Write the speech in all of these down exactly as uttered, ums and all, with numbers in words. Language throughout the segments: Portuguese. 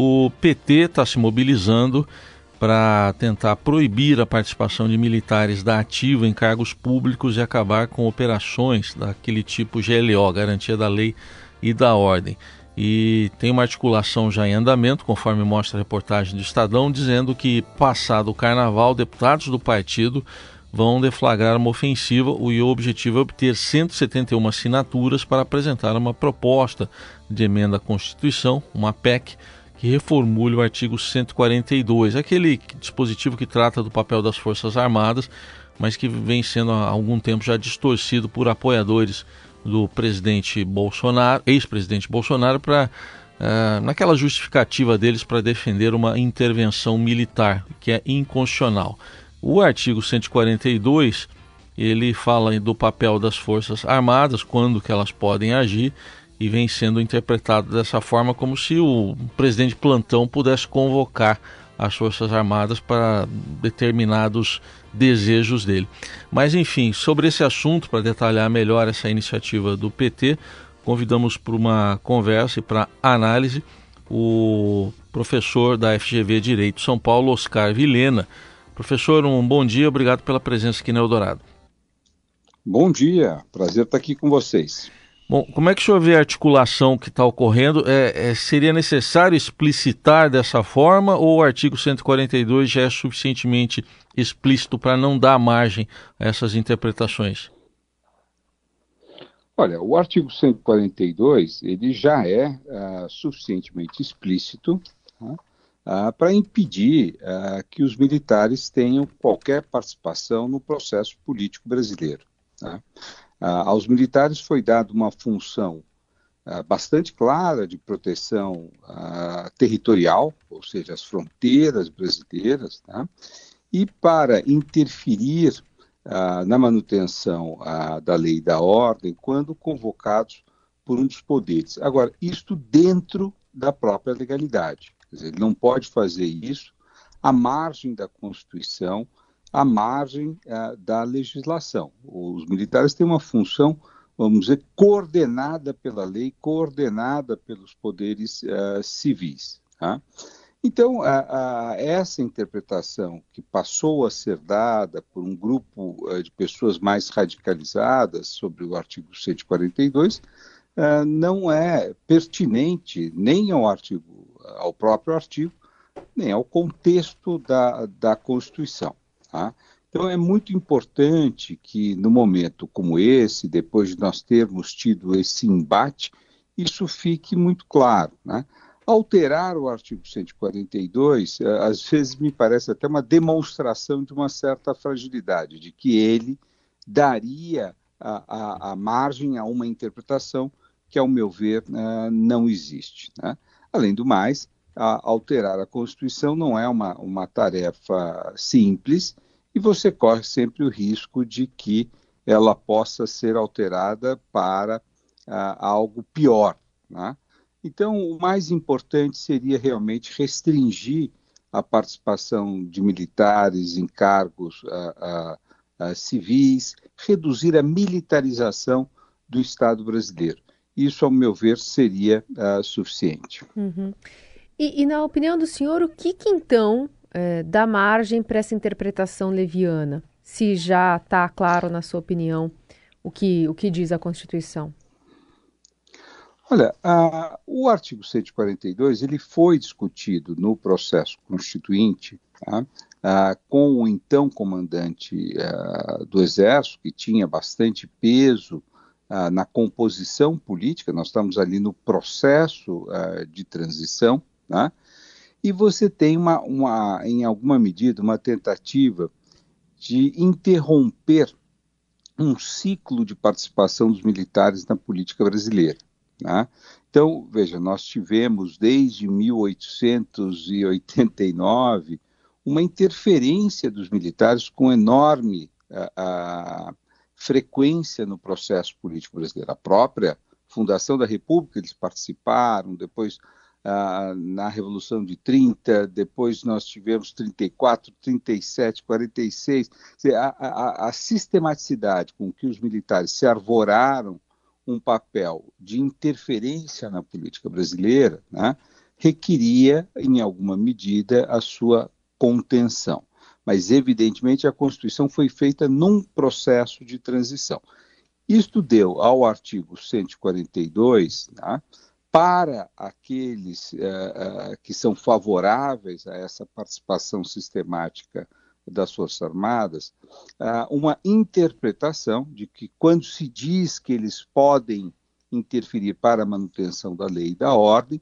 o P T está se mobilizando para tentar proibir a participação de militares da ativa em cargos públicos e acabar com operações daquele tipo G L O, Garantia da Lei e da Ordem. E tem uma articulação já em andamento, conforme mostra a reportagem do Estadão, dizendo que, passado o Carnaval, deputados do partido vão deflagrar uma ofensiva e o objetivo é obter cento e setenta e uma assinaturas para apresentar uma proposta de emenda à Constituição, uma P E C, que reformule o artigo cento e quarenta e dois, aquele dispositivo que trata do papel das Forças Armadas, mas que vem sendo há algum tempo já distorcido por apoiadores do presidente Bolsonaro, ex-presidente Bolsonaro, para uh, naquela justificativa deles para defender uma intervenção militar, que é inconstitucional. O artigo cento e quarenta e dois, ele fala do papel das Forças Armadas, quando que elas podem agir, e vem sendo interpretado dessa forma como se o presidente plantão pudesse convocar as Forças Armadas para determinados desejos dele. Mas enfim, sobre esse assunto, para detalhar melhor essa iniciativa do P T, convidamos para uma conversa e para análise o professor da F G V Direito de São Paulo, Oscar Vilhena. Professor, um bom dia, obrigado pela presença aqui no Eldorado. Bom dia, prazer estar aqui com vocês. Bom, como é que o senhor vê a articulação que está ocorrendo? É, é, seria necessário explicitar dessa forma ou o artigo cento e quarenta e dois já é suficientemente explícito para não dar margem a essas interpretações? Olha, o artigo cento e quarenta e dois ele já é uh, suficientemente explícito uh, uh, para impedir uh, que os militares tenham qualquer participação no processo político brasileiro. Tá? Ah, aos militares foi dada uma função ah, bastante clara de proteção ah, territorial, ou seja, as fronteiras brasileiras, tá? E para interferir ah, na manutenção ah, da lei e da ordem quando convocados por um dos poderes. Agora, isto dentro da própria legalidade, quer dizer, ele não pode fazer isso à margem da Constituição, à margem uh, da legislação. Os militares têm uma função, vamos dizer, coordenada pela lei, coordenada pelos poderes uh, civis. Tá? Então, uh, uh, essa interpretação que passou a ser dada por um grupo uh, de pessoas mais radicalizadas sobre o artigo cento e quarenta e dois uh, não é pertinente nem ao artigo, ao próprio artigo, nem ao contexto da, da Constituição. Tá? Então é muito importante que no momento como esse, depois de nós termos tido esse embate, isso fique muito claro, né? Alterar o artigo cento e quarenta e dois às vezes me parece até uma demonstração de uma certa fragilidade, de que ele daria a, a, a margem a uma interpretação que, ao meu ver, não existe, né? Além do mais, a alterar a Constituição não é uma, uma tarefa simples e você corre sempre o risco de que ela possa ser alterada para ah, algo pior, né? Então, o mais importante seria realmente restringir a participação de militares em cargos ah, ah, ah, civis, reduzir a militarização do Estado brasileiro. Isso, ao meu ver, seria ah, suficiente. Uhum. E, e na opinião do senhor, o que, que então é, dá margem para essa interpretação leviana? Se já está claro, na sua opinião, o que, o que diz a Constituição? Olha, a, o artigo cento e quarenta e dois ele foi discutido no processo constituinte, tá? a, com o então comandante a, do Exército, que tinha bastante peso a, na composição política. Nós estamos ali no processo a, de transição. Né? E você tem, uma, uma, em alguma medida, uma tentativa de interromper um ciclo de participação dos militares na política brasileira. Né? Então, veja, nós tivemos desde mil oitocentos e oitenta e nove uma interferência dos militares com enorme a, a frequência no processo político brasileiro. A própria fundação da República, eles participaram, depois... Ah, na Revolução de trinta, depois nós tivemos trinta e quatro, trinta e sete, quarenta e seis. A, a, a sistematicidade com que os militares se arvoraram um papel de interferência na política brasileira, né, requeria, em alguma medida, a sua contenção. Mas, evidentemente, a Constituição foi feita num processo de transição. Isto deu ao artigo cento e quarenta e dois, né, para aqueles uh, uh, que são favoráveis a essa participação sistemática das Forças Armadas, uh, uma interpretação de que, quando se diz que eles podem interferir para a manutenção da lei e da ordem,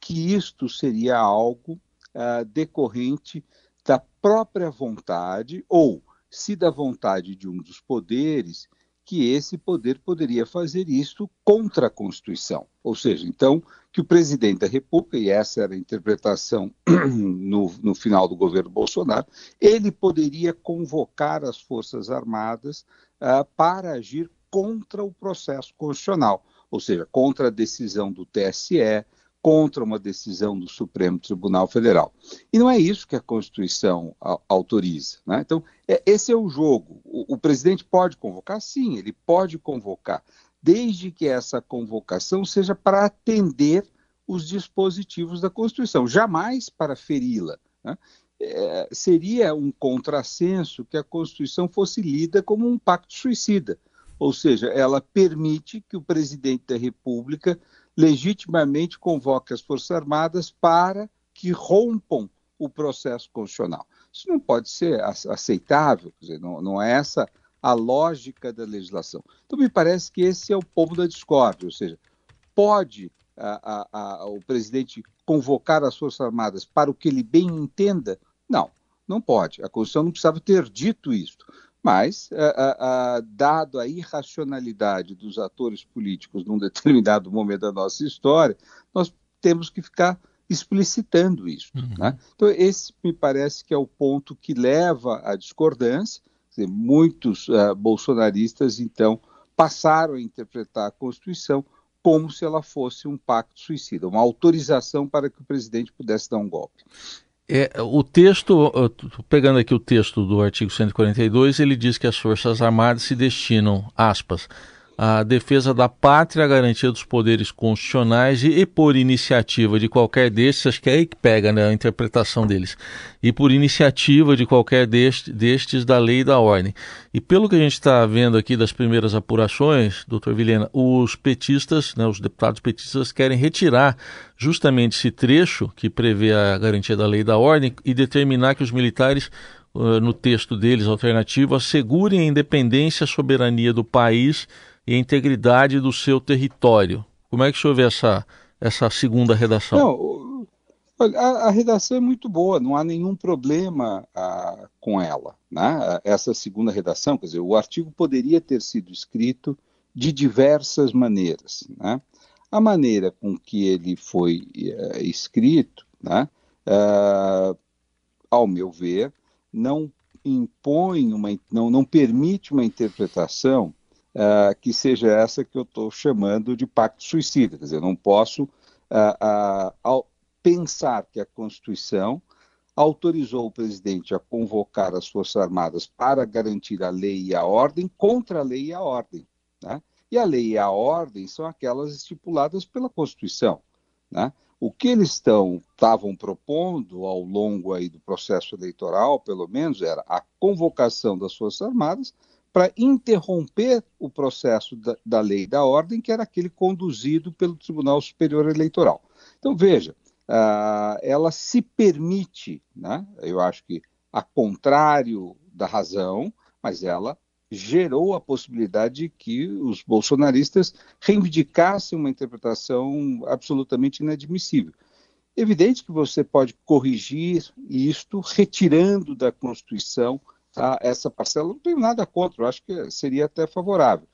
que isto seria algo uh, decorrente da própria vontade, ou, se da vontade de um dos poderes, que esse poder poderia fazer isto contra a Constituição. Ou seja, então, que o presidente da República, e essa era a interpretação no, no final do governo Bolsonaro, ele poderia convocar as Forças Armadas uh, para agir contra o processo constitucional, ou seja, contra a decisão do T S E, contra uma decisão do Supremo Tribunal Federal. E não é isso que a Constituição a, autoriza, né? Então, é, esse é o jogo. O, o presidente pode convocar? Sim, ele pode convocar, desde que essa convocação seja para atender os dispositivos da Constituição, jamais para feri-la, né? É, seria um contrassenso que a Constituição fosse lida como um pacto suicida, ou seja, ela permite que o presidente da República legitimamente convoca as Forças Armadas para que rompam o processo constitucional. Isso não pode ser aceitável, quer dizer, não, não é essa a lógica da legislação. Então, me parece que esse é o ponto da discórdia, ou seja, pode a, a, a, o presidente convocar as Forças Armadas para o que ele bem entenda? Não, não pode. A Constituição não precisava ter dito isso. Mas, a, a, dado a irracionalidade dos atores políticos num determinado momento da nossa história, nós temos que ficar explicitando isso. Uhum. Né? Então, esse me parece que é o ponto que leva à discordância. Quer dizer, muitos uh, bolsonaristas, então, passaram a interpretar a Constituição como se ela fosse um pacto suicida, uma autorização para que o presidente pudesse dar um golpe. É, o texto, pegando aqui o texto do artigo cento e quarenta e dois, ele diz que as Forças Armadas se destinam, aspas, à defesa da pátria, à garantia dos poderes constitucionais e, e por iniciativa de qualquer destes, acho que é aí que pega, né, a interpretação deles, e por iniciativa de qualquer destes, destes da lei e da ordem. E pelo que a gente está vendo aqui das primeiras apurações, doutor Vilhena, os petistas, né, os deputados petistas querem retirar justamente esse trecho que prevê a garantia da lei e da ordem e determinar que os militares, uh, no texto deles, alternativo, assegurem a independência, a soberania do país e a integridade do seu território. Como é que o senhor vê essa, essa segunda redação? Não, olha, a, a redação é muito boa, não há nenhum problema a, com ela, né? Essa segunda redação, quer dizer, o artigo poderia ter sido escrito de diversas maneiras, né? A maneira com que ele foi uh, escrito, né, uh, ao meu ver, não impõe, uma, não, não permite uma interpretação Uh, que seja essa que eu estou chamando de pacto suicida. Quer dizer, eu não posso uh, uh, pensar que a Constituição autorizou o presidente a convocar as Forças Armadas para garantir a lei e a ordem contra a lei e a ordem, né? E a lei e a ordem são aquelas estipuladas pela Constituição, né? O que eles estão, estavam propondo ao longo aí do processo eleitoral, pelo menos, era a convocação das Forças Armadas para interromper o processo da, da lei e da ordem, que era aquele conduzido pelo Tribunal Superior Eleitoral. Então, veja, uh, ela se permite, né, eu acho que a contrário da razão, mas ela gerou a possibilidade de que os bolsonaristas reivindicassem uma interpretação absolutamente inadmissível. Evidente que você pode corrigir isto retirando da Constituição a essa parcela, não tenho nada contra, eu acho que seria até favorável,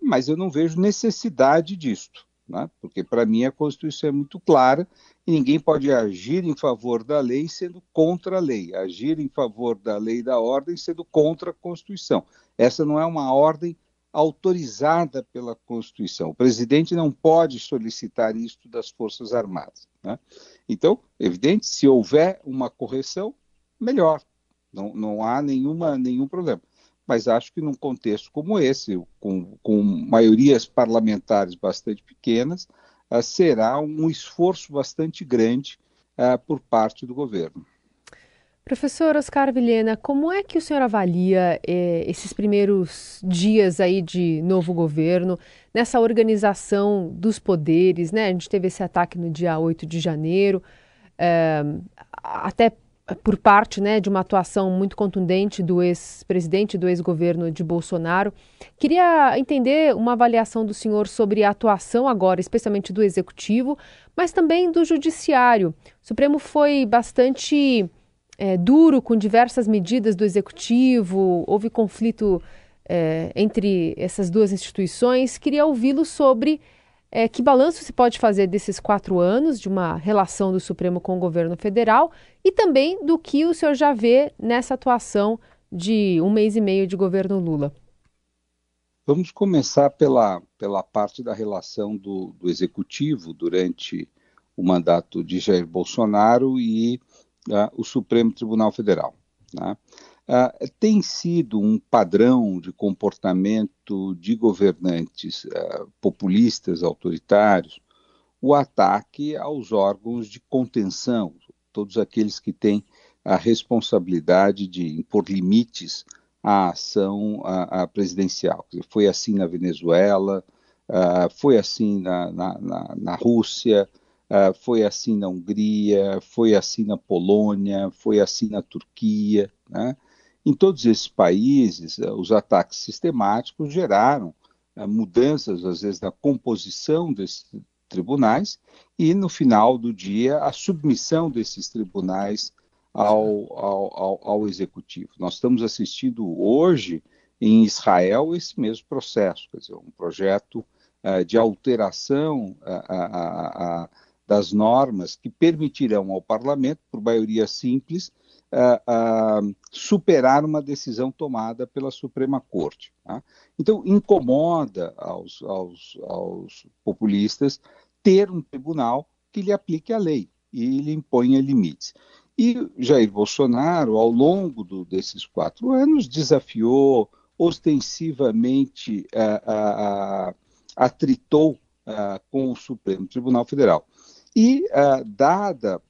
mas eu não vejo necessidade disto, né? Porque para mim a Constituição é muito clara e ninguém pode agir em favor da lei sendo contra a lei, agir em favor da lei e da ordem sendo contra a Constituição. Essa não é uma ordem autorizada pela Constituição. O presidente não pode solicitar isto das Forças Armadas, né? Então, evidente, se houver uma correção, melhor. Não, não há nenhuma, nenhum problema. Mas acho que num contexto como esse, com, com maiorias parlamentares bastante pequenas, uh, será um esforço bastante grande uh, por parte do governo. Professor Oscar Vilhena, como é que o senhor avalia eh, esses primeiros dias aí de novo governo, nessa organização dos poderes, né? A gente teve esse ataque no dia oito de janeiro, eh, até por parte, né, de uma atuação muito contundente do ex-presidente, do ex-governo de Bolsonaro. Queria entender uma avaliação do senhor sobre a atuação agora, especialmente do Executivo, mas também do Judiciário. O Supremo foi bastante... É, duro com diversas medidas do Executivo, houve conflito é, entre essas duas instituições. Queria ouvi-lo sobre é, que balanço se pode fazer desses quatro anos de uma relação do Supremo com o governo federal e também do que o senhor já vê nessa atuação de um mês e meio de governo Lula. Vamos começar pela, pela parte da relação do, do Executivo durante o mandato de Jair Bolsonaro e Uh, o Supremo Tribunal Federal. Né? Uh, tem sido um padrão de comportamento de governantes uh, populistas, autoritários, o ataque aos órgãos de contenção, todos aqueles que têm a responsabilidade de impor limites à ação à, à presidencial. Foi assim na Venezuela, uh, foi assim na, na, na, na Rússia, Uh, foi assim na Hungria, foi assim na Polônia, foi assim na Turquia. Né? Em todos esses países, uh, os ataques sistemáticos geraram uh, mudanças, às vezes, na composição desses tribunais e, no final do dia, a submissão desses tribunais ao, ao, ao, ao Executivo. Nós estamos assistindo hoje, em Israel, esse mesmo processo, quer dizer, um projeto uh, de alteração a, a, a, a das normas que permitirão ao parlamento, por maioria simples, uh, uh, superar uma decisão tomada pela Suprema Corte. Tá? Então, incomoda aos, aos, aos populistas ter um tribunal que lhe aplique a lei e lhe imponha limites. E Jair Bolsonaro, ao longo do, desses quatro anos, desafiou ostensivamente, uh, uh, uh, atritou uh, com o Supremo Tribunal Federal. E, uh, dada,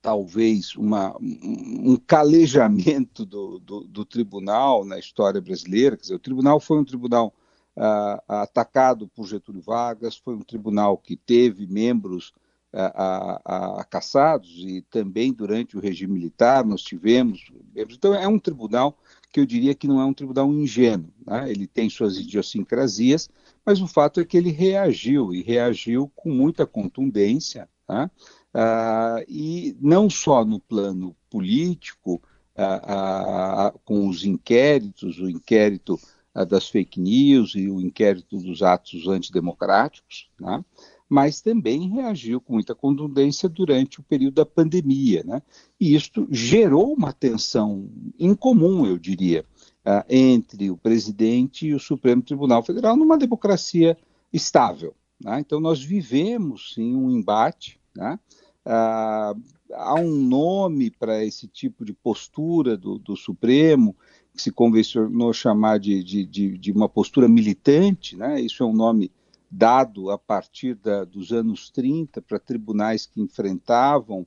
talvez, uma, um calejamento do, do, do tribunal na história brasileira, quer dizer, o tribunal foi um tribunal uh, atacado por Getúlio Vargas, foi um tribunal que teve membros uh, uh, uh, cassados, e também durante o regime militar nós tivemos membros. Então, é um tribunal que eu diria que não é um tribunal ingênuo, né? Ele tem suas idiosincrasias, mas o fato é que ele reagiu, e reagiu com muita contundência, tá? ah, e não só no plano político, ah, ah, com os inquéritos, o inquérito ah, das fake news e o inquérito dos atos antidemocráticos, tá? Mas também reagiu com muita contundência durante o período da pandemia, né? E isto gerou uma tensão incomum, eu diria, Uh, entre o presidente e o Supremo Tribunal Federal numa democracia estável. Né? Então, nós vivemos, sim, um embate. Né? Uh, há um nome para esse tipo de postura do, do Supremo, que se convencionou chamar de, de, de, de uma postura militante. Né? Isso é um nome dado a partir da, dos anos trinta para tribunais que enfrentavam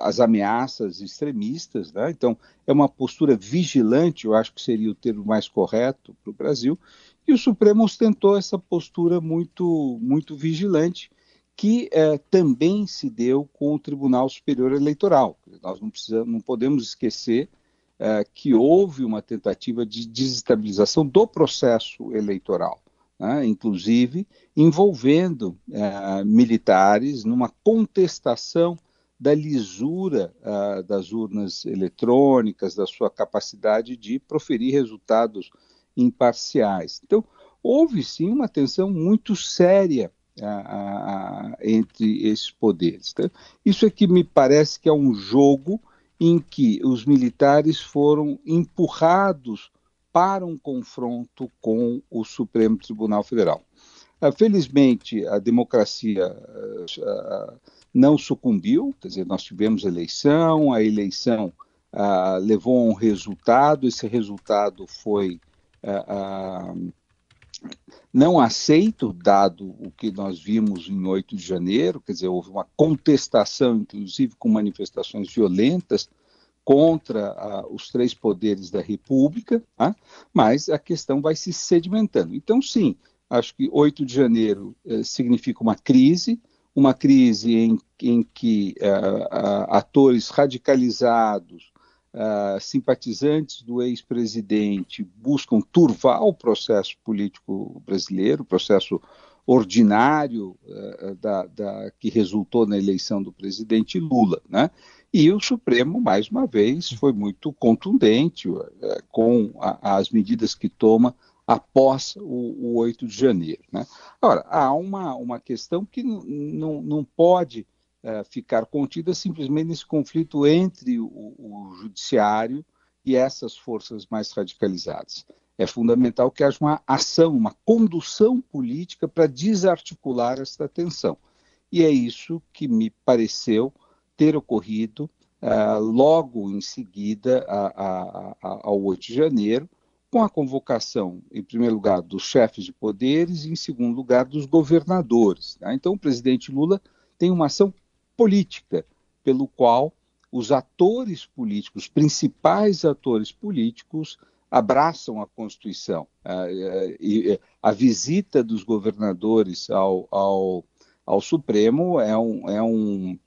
as ameaças extremistas, né? Então é uma postura vigilante, eu acho que seria o termo mais correto para o Brasil, e o Supremo ostentou essa postura muito, muito vigilante, que eh, também se deu com o Tribunal Superior Eleitoral. Nós não, precisamos, não podemos esquecer eh, que houve uma tentativa de desestabilização do processo eleitoral, Uh, inclusive envolvendo uh, militares numa contestação da lisura uh, das urnas eletrônicas, da sua capacidade de proferir resultados imparciais. Então, houve sim uma tensão muito séria uh, uh, entre esses poderes. Então, isso é que me parece que é um jogo em que os militares foram empurrados para um confronto com o Supremo Tribunal Federal. Felizmente, a democracia não sucumbiu, quer dizer, nós tivemos eleição, a eleição levou a um resultado, esse resultado foi não aceito, dado o que nós vimos em oito de janeiro, quer dizer, houve uma contestação, inclusive com manifestações violentas, contra ah, os três poderes da República, tá? Mas a questão vai se sedimentando. Então, sim, acho que oito de janeiro eh, significa uma crise, uma crise em, em que ah, atores radicalizados, ah, simpatizantes do ex-presidente, buscam turvar o processo político brasileiro, o processo ordinário ah, da, da, que resultou na eleição do presidente Lula, né? E o Supremo, mais uma vez, foi muito contundente eh, com a, as medidas que toma após o, o oito de janeiro. Né? Ora, há uma, uma questão que não, não pode eh, ficar contida simplesmente nesse conflito entre o, o judiciário e essas forças mais radicalizadas. É fundamental que haja uma ação, uma condução política para desarticular esta tensão. E é isso que me pareceu ter ocorrido uh, logo em seguida a, a, a, ao oito de janeiro, com a convocação, em primeiro lugar, dos chefes de poderes e, em segundo lugar, dos governadores. Tá? Então, o presidente Lula tem uma ação política, pelo qual os atores políticos, os principais atores políticos, abraçam a Constituição. Uh, uh, e a visita dos governadores ao, ao, ao Supremo é um... É um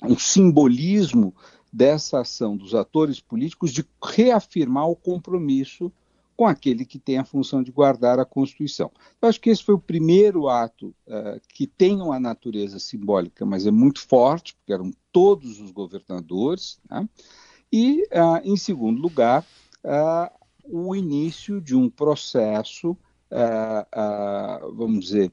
um simbolismo dessa ação dos atores políticos de reafirmar o compromisso com aquele que tem a função de guardar a Constituição. Eu acho que esse foi o primeiro ato uh, que tem uma natureza simbólica, mas é muito forte, porque eram todos os governadores, né? E, uh, em segundo lugar, uh, o início de um processo, uh, uh, vamos dizer,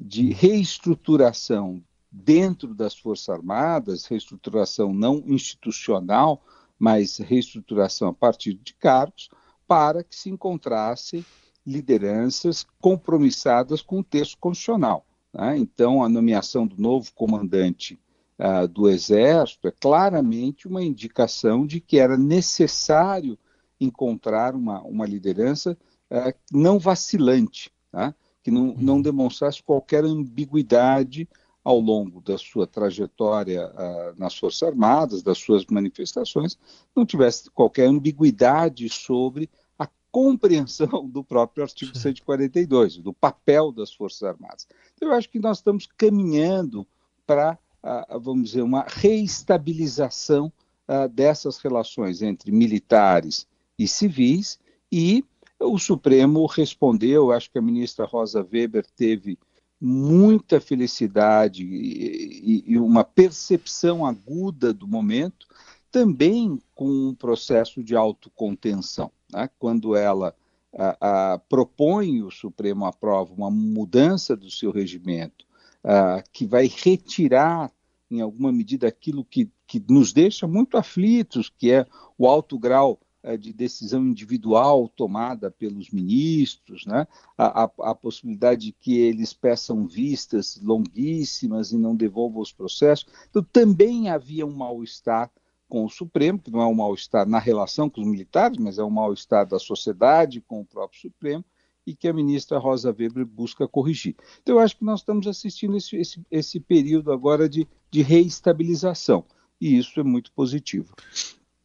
de reestruturação dentro das Forças Armadas, reestruturação não institucional, mas reestruturação a partir de cargos, para que se encontrassem lideranças compromissadas com o texto constitucional. Né? Então, a nomeação do novo comandante uh, do Exército é claramente uma indicação de que era necessário encontrar uma, uma liderança uh, não vacilante, tá? Que não, não demonstrasse qualquer ambiguidade ao longo da sua trajetória uh, nas Forças Armadas, das suas manifestações, não tivesse qualquer ambiguidade sobre a compreensão do próprio artigo cento e quarenta e dois, do papel das Forças Armadas. Então, eu acho que nós estamos caminhando para, uh, vamos dizer, uma reestabilização uh, dessas relações entre militares e civis, e o Supremo respondeu, acho que a ministra Rosa Weber teve muita felicidade e, e uma percepção aguda do momento, também com um processo de autocontenção. Né? Quando ela a, a, propõe, o Supremo aprova uma mudança do seu regimento, a, que vai retirar, em alguma medida, aquilo que, que nos deixa muito aflitos, que é o alto grau de decisão individual tomada pelos ministros, né? a, a, a possibilidade de que eles peçam vistas longuíssimas e não devolvam os processos. Então, também havia um mal-estar com o Supremo, que não é um mal-estar na relação com os militares, mas é um mal-estar da sociedade com o próprio Supremo, e que a ministra Rosa Weber busca corrigir. Então, eu acho que nós estamos assistindo esse, esse, esse período agora de, de reestabilização, e isso é muito positivo.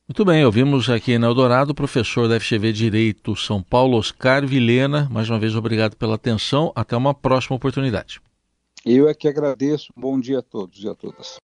Muito bem, ouvimos aqui na Eldorado o professor da F G V Direito São Paulo, Oscar Vilhena. Mais uma vez, obrigado pela atenção. Até uma próxima oportunidade. Eu é que agradeço. Bom dia a todos e a todas.